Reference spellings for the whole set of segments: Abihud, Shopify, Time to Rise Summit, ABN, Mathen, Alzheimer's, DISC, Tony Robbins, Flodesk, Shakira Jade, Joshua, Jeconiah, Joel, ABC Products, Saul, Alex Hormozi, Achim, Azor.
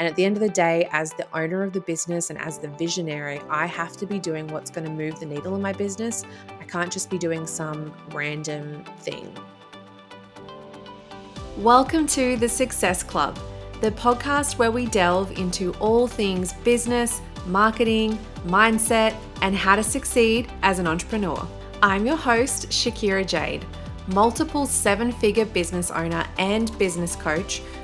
And at the end of the day, as the owner of the business and as the visionary, I have to be doing what's going to move the needle in my business. I can't just be doing some random thing. Welcome to The Success Club, the podcast where we delve into all things business, marketing, mindset, and how to succeed as an entrepreneur. I'm your host, Shakira Jade, multiple seven-figure business owner and business coach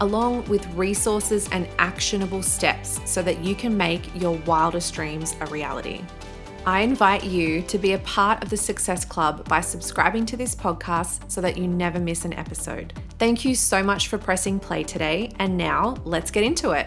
along with resources and actionable steps so that you can make your wildest dreams a reality. I invite you to be a part of the Success Club by subscribing to this podcast so that you never miss an episode. Thank you so much for pressing play today. And now let's get into it.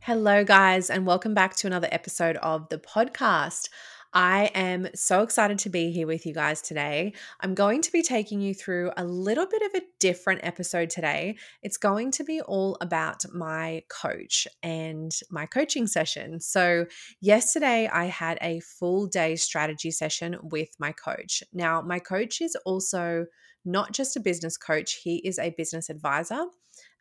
Hello guys, and welcome back to another episode of the podcast. I am so excited to be here with you guys today. I'm going to be taking you through a little bit of a different episode today. It's going to be all about my coach and my coaching session. So yesterday I had a full day strategy session with my coach. Now, my coach is also not just a business coach. He is a business advisor.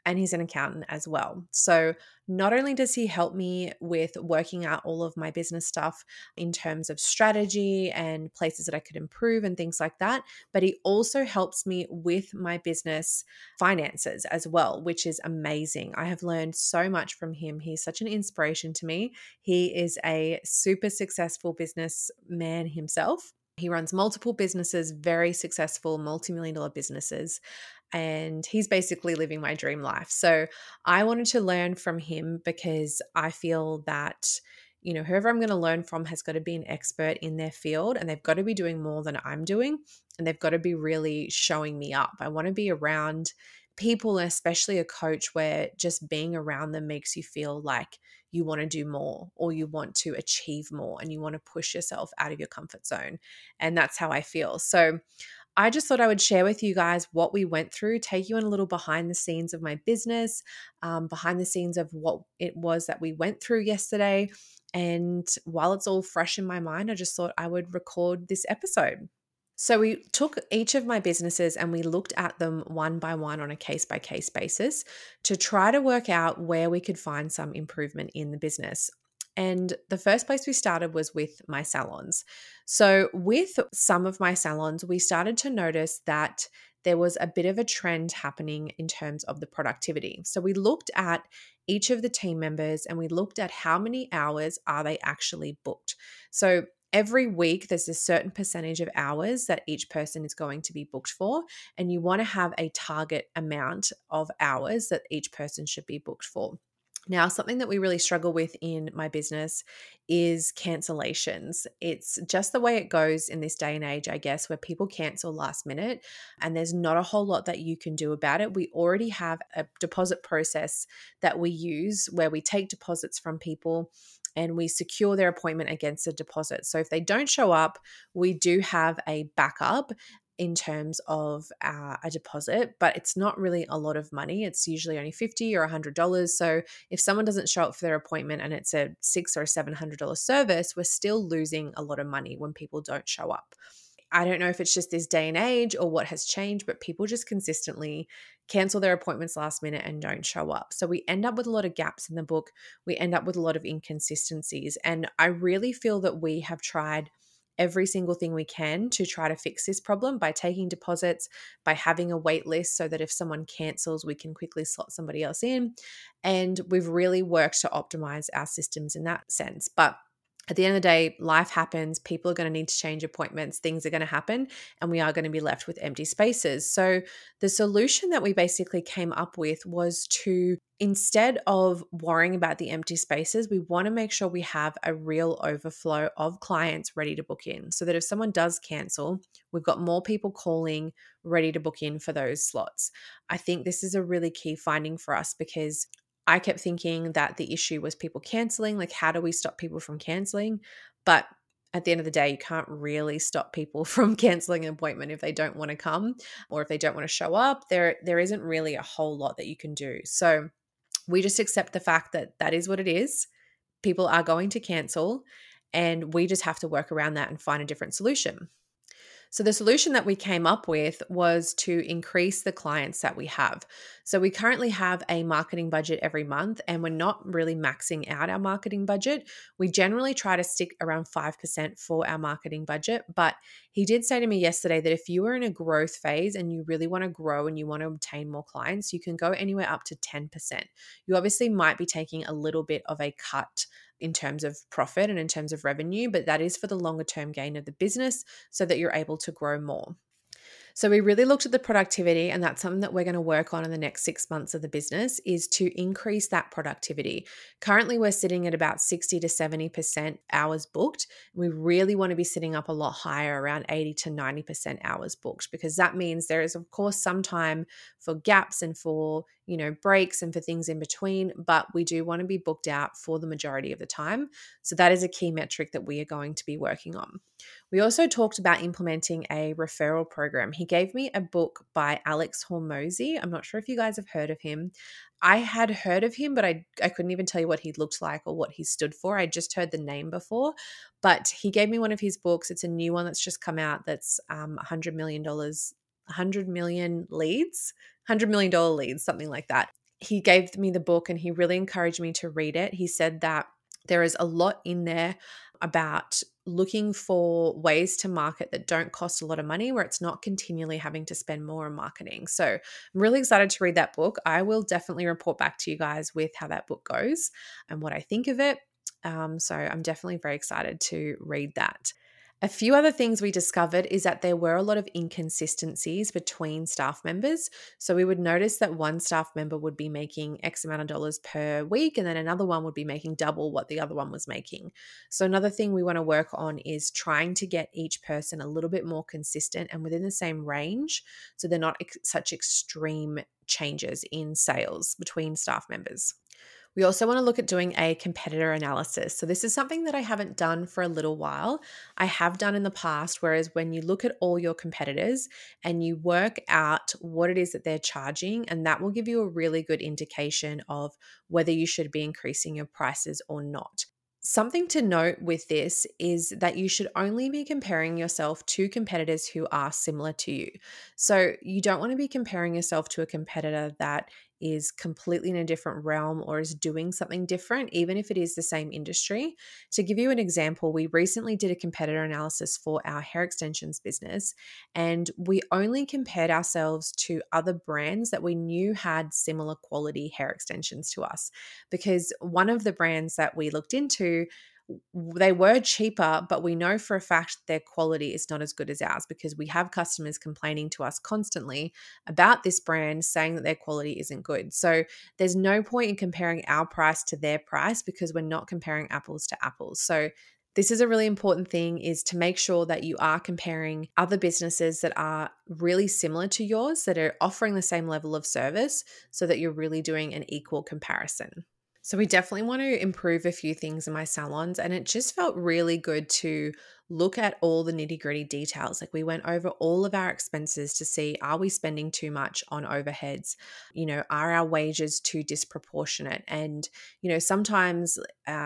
And he's an accountant as well. So not only does he help me with working out all of my business stuff in terms of strategy and places that I could improve and things like that, but he also helps me with my business finances as well, which is amazing. I have learned so much from him. He's such an inspiration to me. He is a super successful businessman himself. He runs multiple businesses, very successful, multi-million-dollar businesses. And he's basically living my dream life. So I wanted to learn from him because I feel that, you know, whoever I'm going to learn from has got to be an expert in their field and they've got to be doing more than I'm doing and they've got to be really showing me up. I want to be around people, especially a coach, where just being around them makes you feel like you want to do more or you want to achieve more and you want to push yourself out of your comfort zone. And that's how I feel. So I just thought I would share with you guys what we went through, take you on a little behind the scenes of my business, behind the scenes of what it was that we went through yesterday. And while it's all fresh in my mind, I just thought I would record this episode. So we took each of my businesses and we looked at them one by one on a case-by-case basis to try to work out where we could find some improvement in the business. And the first place we started was with my salons. So with some of my salons, we started to notice that there was a bit of a trend happening in terms of the productivity. So we looked at each of the team members and we looked at how many hours are they actually booked. So every week, there's a certain percentage of hours that each person is going to be booked for, and you want to have a target amount of hours that each person should be booked for. Now, something that we really struggle with in my business is cancellations. It's just the way it goes in this day and age, I guess, where people cancel last minute and there's not a whole lot that you can do about it. We already have a deposit process that we use where we take deposits from people and we secure their appointment against a deposit. So if they don't show up, we do have a backup in terms of a deposit, but it's not really a lot of money. It's usually only $50 or $100. So if someone doesn't show up for their appointment and it's a $600 or $700 service, we're still losing a lot of money when people don't show up. I don't know if it's just this day and age or what has changed, but people just consistently cancel their appointments last minute and don't show up. So we end up with a lot of gaps in the book. We end up with a lot of inconsistencies. And I really feel that we have tried every single thing we can to try to fix this problem by taking deposits, by having a wait list so that if someone cancels, we can quickly slot somebody else in. And we've really worked to optimize our systems in that sense. But at the end of the day, life happens. People are going to need to change appointments. Things are going to happen and we are going to be left with empty spaces. So the solution that we basically came up with was to, instead of worrying about the empty spaces, we want to make sure we have a real overflow of clients ready to book in so that if someone does cancel, we've got more people calling ready to book in for those slots. I think this is a really key finding for us because I kept thinking that the issue was people canceling, like how do we stop people from canceling? But at the end of the day, you can't really stop people from canceling an appointment if they don't want to come or if they don't want to show up. There isn't really a whole lot that you can do. So we just accept the fact that that is what it is. People are going to cancel, and we just have to work around that and find a different solution. So the solution that we came up with was to increase the clients that we have. So we currently have a marketing budget every month, and we're not really maxing out our marketing budget. We generally try to stick around 5% for our marketing budget. But he did say to me yesterday that if you are in a growth phase and you really want to grow and you want to obtain more clients, you can go anywhere up to 10%. You obviously might be taking a little bit of a cut in terms of profit and in terms of revenue, but that is for the longer term gain of the business so that you're able to grow more. So we really looked at the productivity, and that's something that we're going to work on in the next 6 months of the business, is to increase that productivity. Currently, we're sitting at about 60 to 70% hours booked. We really want to be sitting up a lot higher, around 80 to 90% hours booked, because that means there is, of course, some time for gaps and for, you know, breaks and for things in between, but we do want to be booked out for the majority of the time. So that is a key metric that we are going to be working on. We also talked about implementing a referral program. He gave me a book by Alex Hormozi. I'm not sure if you guys have heard of him. I had heard of him, but I couldn't even tell you what he looked like or what he stood for. I just heard the name before, but he gave me one of his books. It's a new one that's just come out. That's $100 million, 100 million leads. $100 million leads, something like that. He gave me the book and he really encouraged me to read it. He said that there is a lot in there about looking for ways to market that don't cost a lot of money, where it's not continually having to spend more on marketing. So I'm really excited to read that book. I will definitely report back to you guys with how that book goes and what I think of it. So I'm definitely very excited to read that. A few other things we discovered is that there were a lot of inconsistencies between staff members. So we would notice that one staff member would be making X amount of dollars per week, and then another one would be making double what the other one was making. So another thing we want to work on is trying to get each person a little bit more consistent and within the same range, so they're not such extreme changes in sales between staff members. We also want to look at doing a competitor analysis. So this is something that I haven't done for a little while. I have done in the past, whereas when you look at all your competitors and you work out what it is that they're charging, and that will give you a really good indication of whether you should be increasing your prices or not. Something to note with this is that you should only be comparing yourself to competitors who are similar to you. So you don't want to be comparing yourself to a competitor that is completely in a different realm or is doing something different, even if it is the same industry. To give you an example, we recently did a competitor analysis for our hair extensions business, and we only compared ourselves to other brands that we knew had similar quality hair extensions to us, because one of the brands that we looked into, they were cheaper, but we know for a fact their quality is not as good as ours, because we have customers complaining to us constantly about this brand saying that their quality isn't good. So there's no point in comparing our price to their price, because we're not comparing apples to apples. So this is a really important thing, is to make sure that you are comparing other businesses that are really similar to yours, that are offering the same level of service, so that you're really doing an equal comparison. So we definitely want to improve a few things in my salons, and it just felt really good to look at all the nitty-gritty details. Like, we went over all of our expenses to see, are we spending too much on overheads? You know, are our wages too disproportionate? And, you know, sometimes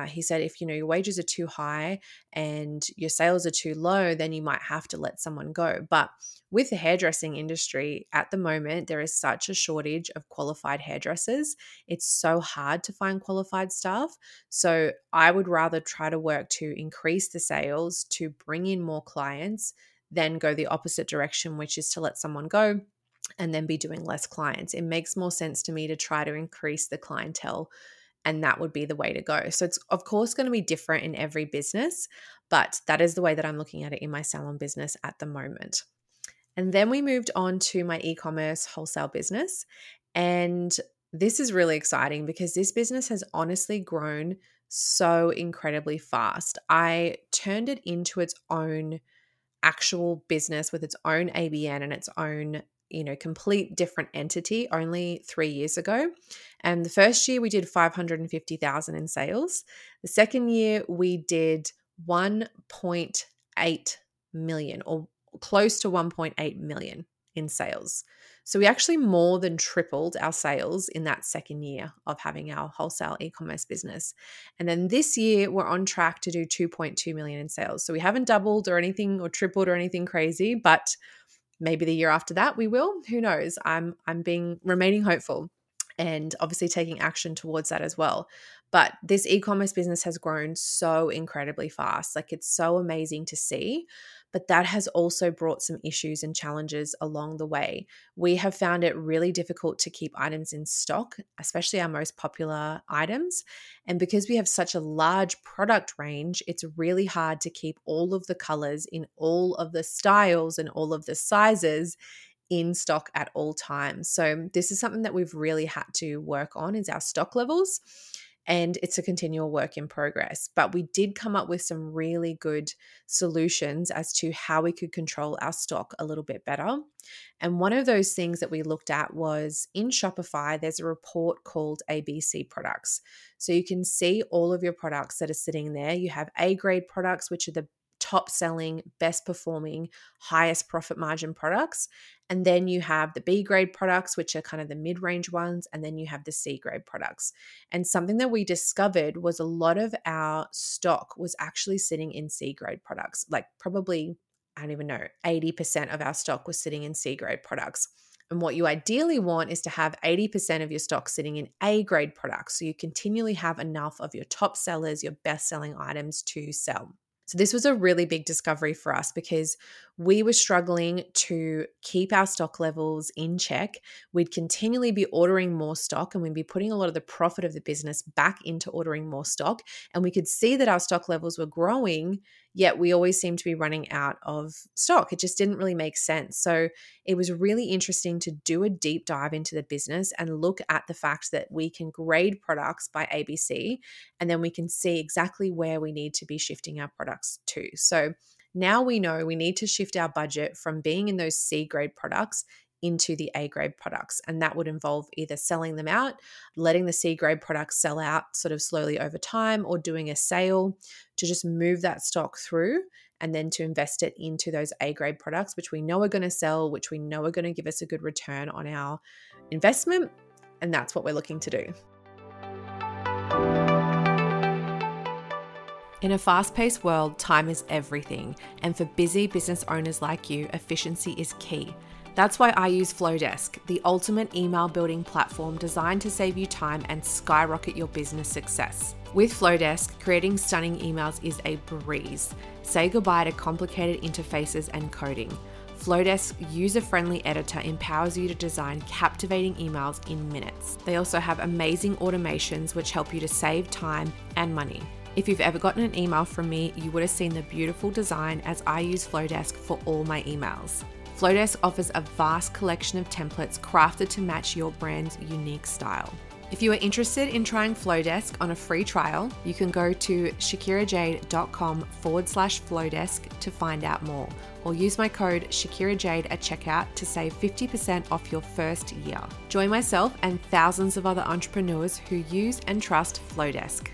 he said, if, you know, your wages are too high and your sales are too low, then you might have to let someone go. But with the hairdressing industry at the moment, there is such a shortage of qualified hairdressers. It's so hard to find qualified staff. So I would rather try to work to increase the sales, to bring in more clients, then go the opposite direction, which is to let someone go and then be doing less clients. It makes more sense to me to try to increase the clientele, and that would be the way to go. So it's, of course, going to be different in every business, but that is the way that I'm looking at it in my salon business at the moment. And then we moved on to my e-commerce wholesale business. And this is really exciting, because this business has honestly grown so incredibly fast. I turned it into its own actual business with its own ABN and its own, you know, complete different entity only 3 years ago. And the first year we did $550,000 in sales. The second year we did $1. 1.8 million or close to 1.8 million in sales. So we actually more than tripled our sales in that second year of having our wholesale e-commerce business. And then this year we're on track to do 2.2 million in sales. So we haven't doubled or anything or tripled or anything crazy, but maybe the year after that we will. Who knows? I'm remaining hopeful and obviously taking action towards that as well. But this e-commerce business has grown so incredibly fast. Like, it's so amazing to see. But that has also brought some issues and challenges along the way. We have found it really difficult to keep items in stock, especially our most popular items. And because we have such a large product range, it's really hard to keep all of the colors in all of the styles and all of the sizes in stock at all times. So this is something that we've really had to work on, is our stock levels. And it's a continual work in progress. But we did come up with some really good solutions as to how we could control our stock a little bit better. And one of those things that we looked at was in Shopify, there's a report called ABC Products. So you can see all of your products that are sitting there. You have A-grade products, which are the top selling, best performing, highest profit margin products. And then you have the B grade products, which are kind of the mid-range ones. And then you have the C grade products. And something that we discovered was a lot of our stock was actually sitting in C grade products. Like, probably, I don't even know, 80% of our stock was sitting in C grade products. And what you ideally want is to have 80% of your stock sitting in A grade products. So you continually have enough of your top sellers, your best selling items to sell. So this was a really big discovery for us because we were struggling to keep our stock levels in check. We'd continually be ordering more stock and we'd be putting a lot of the profit of the business back into ordering more stock. And we could see that our stock levels were growing, yet we always seemed to be running out of stock. It just didn't really make sense. So it was really interesting to do a deep dive into the business and look at the fact that we can grade products by ABC, and then we can see exactly where we need to be shifting our products to. So now we know we need to shift our budget from being in those C grade products into the A grade products. And that would involve either selling them out, letting the C grade products sell out sort of slowly over time, or doing a sale to just move that stock through and then to invest it into those A grade products, which we know are going to sell, which we know are going to give us a good return on our investment. And that's what we're looking to do. In a fast-paced world, time is everything. And for busy business owners like you, efficiency is key. That's why I use Flodesk, the ultimate email building platform designed to save you time and skyrocket your business success. With Flodesk, creating stunning emails is a breeze. Say goodbye to complicated interfaces and coding. Flodesk's user-friendly editor empowers you to design captivating emails in minutes. They also have amazing automations which help you to save time and money. If you've ever gotten an email from me, you would have seen the beautiful design as I use Flodesk for all my emails. Flodesk offers a vast collection of templates crafted to match your brand's unique style. If you are interested in trying Flodesk on a free trial, you can go to shakirajade.com/Flodesk to find out more, or use my code ShakiraJade at checkout to save 50% off your first year. Join myself and thousands of other entrepreneurs who use and trust Flodesk.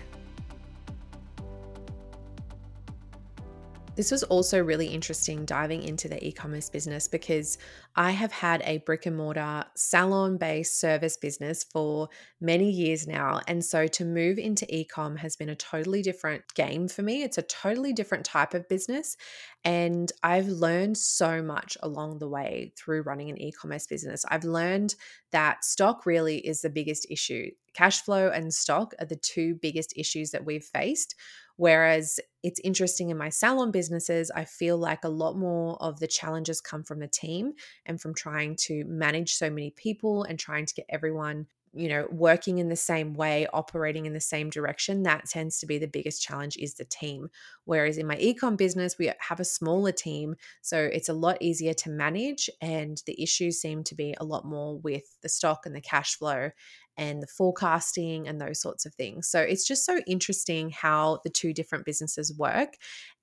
This was also really interesting diving into the e-commerce business because I have had a brick and mortar salon-based service business for many years now. And so to move into e-com has been a totally different game for me. It's a totally different type of business. And I've learned so much along the way through running an e-commerce business. I've learned that stock really is the biggest issue. Cash flow and stock are the two biggest issues that we've faced. Whereas it's interesting in my salon businesses, I feel like a lot more of the challenges come from the team and from trying to manage so many people and trying to get everyone, you know, working in the same way, operating in the same direction. That tends to be the biggest challenge, is the team. Whereas in my e-com business, we have a smaller team, so it's a lot easier to manage. And the issues seem to be a lot more with the stock and the cash flow and the forecasting and those sorts of things. So it's just so interesting how the two different businesses work.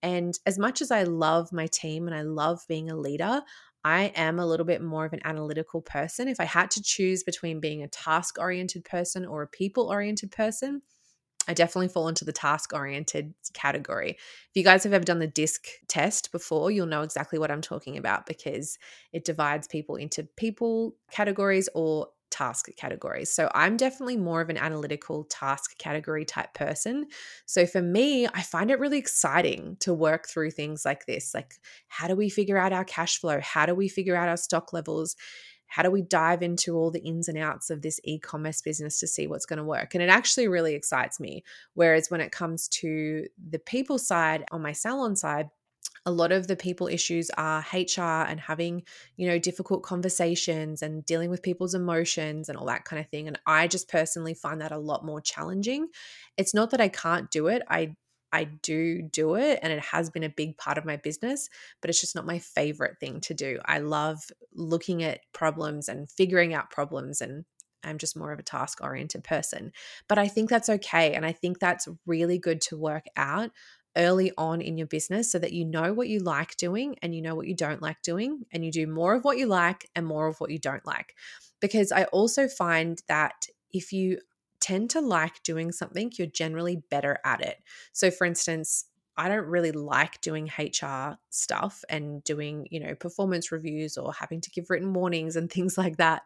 And as much as I love my team and I love being a leader, I am a little bit more of an analytical person. If I had to choose between being a task-oriented person or a people-oriented person, I definitely fall into the task-oriented category. If you guys have ever done the DISC test before, you'll know exactly what I'm talking about because it divides people into people categories or task categories. So I'm definitely more of an analytical task category type person. So for me, I find it really exciting to work through things like this. Like, how do we figure out our cash flow? How do we figure out our stock levels? How do we dive into all the ins and outs of this e-commerce business to see what's going to work? And it actually really excites me. Whereas when it comes to the people side, on my salon side, a lot of the people issues are HR and having, difficult conversations and dealing with people's emotions and all that kind of thing. And I just personally find that a lot more challenging. It's not that I can't do it. I do it, and it has been a big part of my business, but it's just not my favorite thing to do. I love looking at problems and figuring out problems, and I'm just more of a task-oriented person. But I think that's okay, and I think that's really good to work out early on in your business so that you know what you like doing and you know what you don't like doing, and you do more of what you like and more of what you don't like. Because I also find that if you tend to like doing something, you're generally better at it. So for instance, I don't really like doing HR stuff and doing, performance reviews or having to give written warnings and things like that.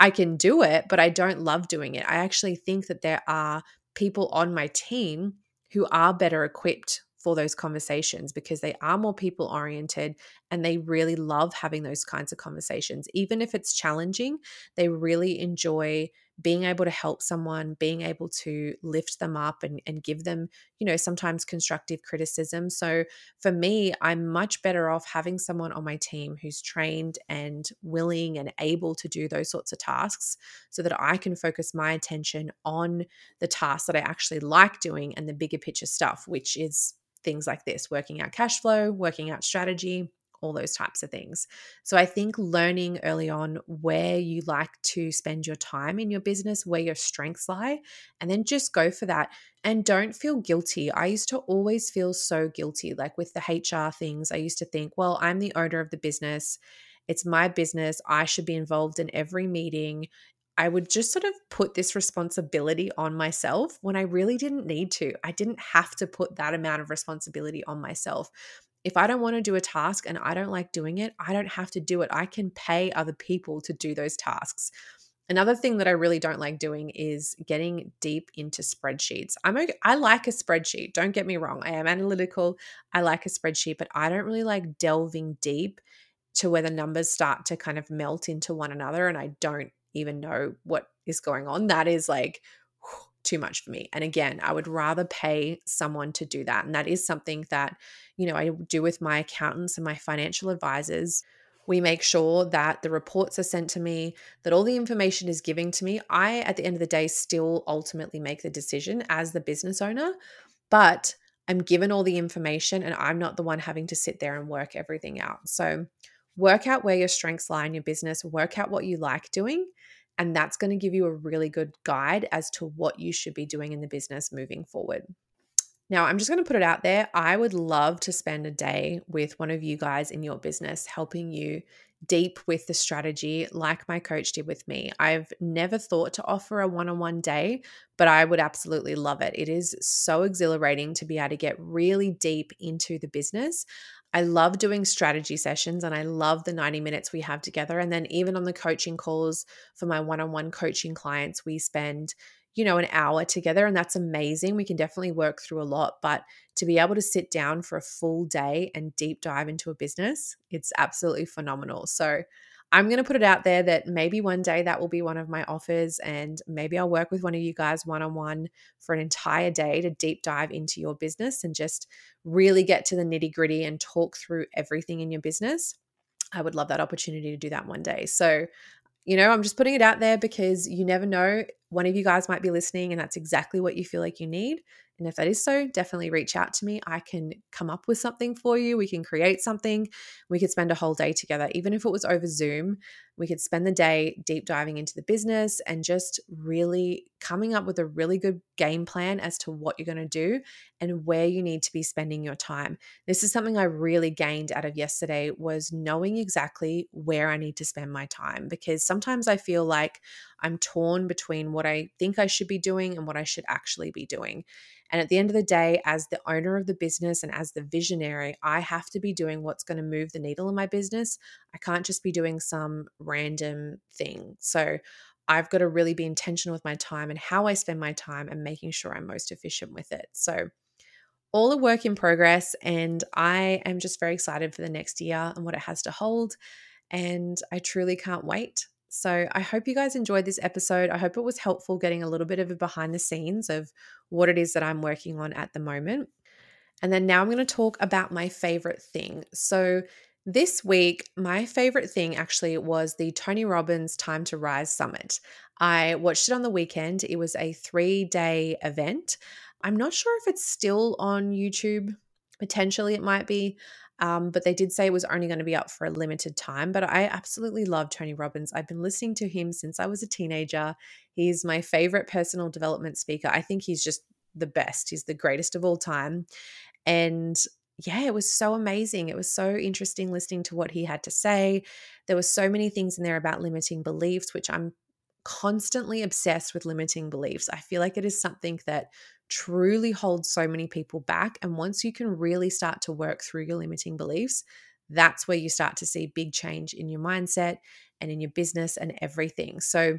I can do it, but I don't love doing it. I actually think that there are people on my team who are better equipped for those conversations because they are more people oriented and they really love having those kinds of conversations. Even if it's challenging, they really enjoy being able to help someone, being able to lift them up and give them, sometimes constructive criticism. So for me, I'm much better off having someone on my team who's trained and willing and able to do those sorts of tasks so that I can focus my attention on the tasks that I actually like doing and the bigger picture stuff, which is things like this, working out cash flow, working out strategy, all those types of things. So I think learning early on where you like to spend your time in your business, where your strengths lie, and then just go for that and don't feel guilty. I used to always feel so guilty. Like with the HR things, I used to think, well, I'm the owner of the business. It's my business. I should be involved in every meeting. I would just sort of put this responsibility on myself when I really didn't need to. I didn't have to put that amount of responsibility on myself. If I don't want to do a task and I don't like doing it, I don't have to do it. I can pay other people to do those tasks. Another thing that I really don't like doing is getting deep into spreadsheets. I like a spreadsheet. Don't get me wrong. I am analytical. I like a spreadsheet, but I don't really like delving deep to where the numbers start to kind of melt into one another and I don't even know what is going on. That is like too much for me. And again, I would rather pay someone to do that. And that is something that, I do with my accountants and my financial advisors. We make sure that the reports are sent to me, that all the information is given to me. I, at the end of the day, still ultimately make the decision as the business owner, but I'm given all the information and I'm not the one having to sit there and work everything out. So work out where your strengths lie in your business, work out what you like doing. And that's going to give you a really good guide as to what you should be doing in the business moving forward. Now, I'm just going to put it out there. I would love to spend a day with one of you guys in your business helping you deep with the strategy like my coach did with me. I've never thought to offer a one-on-one day, but I would absolutely love it. It is so exhilarating to be able to get really deep into the business. I love doing strategy sessions and I love the 90 minutes we have together. And then even on the coaching calls for my one-on-one coaching clients, we spend, an hour together, and that's amazing. We can definitely work through a lot, but to be able to sit down for a full day and deep dive into a business, it's absolutely phenomenal. So I'm going to put it out there that maybe one day that will be one of my offers, and maybe I'll work with one of you guys one-on-one for an entire day to deep dive into your business and just really get to the nitty-gritty and talk through everything in your business. I would love that opportunity to do that one day. So, I'm just putting it out there because you never know. One of you guys might be listening and that's exactly what you feel like you need. And if that is so, definitely reach out to me. I can come up with something for you. We can create something. We could spend a whole day together. Even if it was over Zoom, we could spend the day deep diving into the business and just really coming up with a really good game plan as to what you're going to do and where you need to be spending your time. This is something I really gained out of yesterday, was knowing exactly where I need to spend my time, because sometimes I feel like I'm torn between what I think I should be doing and what I should actually be doing. And at the end of the day, as the owner of the business and as the visionary, I have to be doing what's going to move the needle in my business. I can't just be doing some random thing. So I've got to really be intentional with my time and how I spend my time and making sure I'm most efficient with it. So all a work in progress, and I am just very excited for the next year and what it has to hold. And I truly can't wait. So I hope you guys enjoyed this episode. I hope it was helpful getting a little bit of a behind the scenes of what it is that I'm working on at the moment. And then now I'm going to talk about my favorite thing. So this week, my favorite thing actually was the Tony Robbins Time to Rise Summit. I watched it on the weekend. It was a 3-day event. I'm not sure if it's still on YouTube. Potentially it might be, but they did say it was only going to be up for a limited time. But I absolutely love Tony Robbins. I've been listening to him since I was a teenager. He's my favorite personal development speaker. I think he's just the best. He's the greatest of all time. And yeah, it was so amazing. It was so interesting listening to what he had to say. There were so many things in there about limiting beliefs, which I'm constantly obsessed with limiting beliefs. I feel like it is something that truly holds so many people back. And once you can really start to work through your limiting beliefs, that's where you start to see big change in your mindset and in your business and everything. So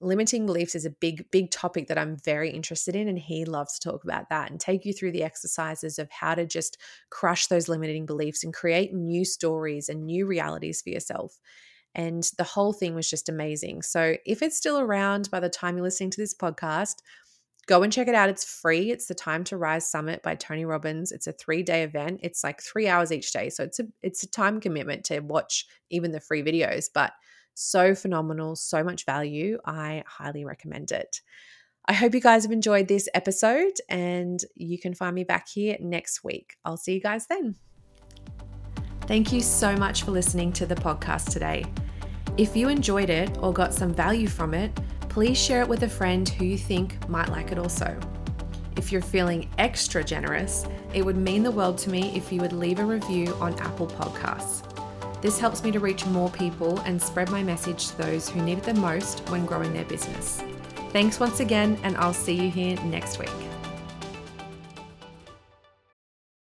limiting beliefs is a big, big topic that I'm very interested in, and he loves to talk about that and take you through the exercises of how to just crush those limiting beliefs and create new stories and new realities for yourself. And the whole thing was just amazing. So if it's still around by the time you're listening to this podcast, go and check it out. It's free. It's the Time to Rise Summit by Tony Robbins. It's a 3-day event. It's like 3 hours each day. So it's a time commitment to watch even the free videos, but so phenomenal, so much value. I highly recommend it. I hope you guys have enjoyed this episode, and you can find me back here next week. I'll see you guys then. Thank you so much for listening to the podcast today. If you enjoyed it or got some value from it, please share it with a friend who you think might like it also. If you're feeling extra generous, it would mean the world to me if you would leave a review on Apple Podcasts. This helps me to reach more people and spread my message to those who need it the most when growing their business. Thanks once again, and I'll see you here next week.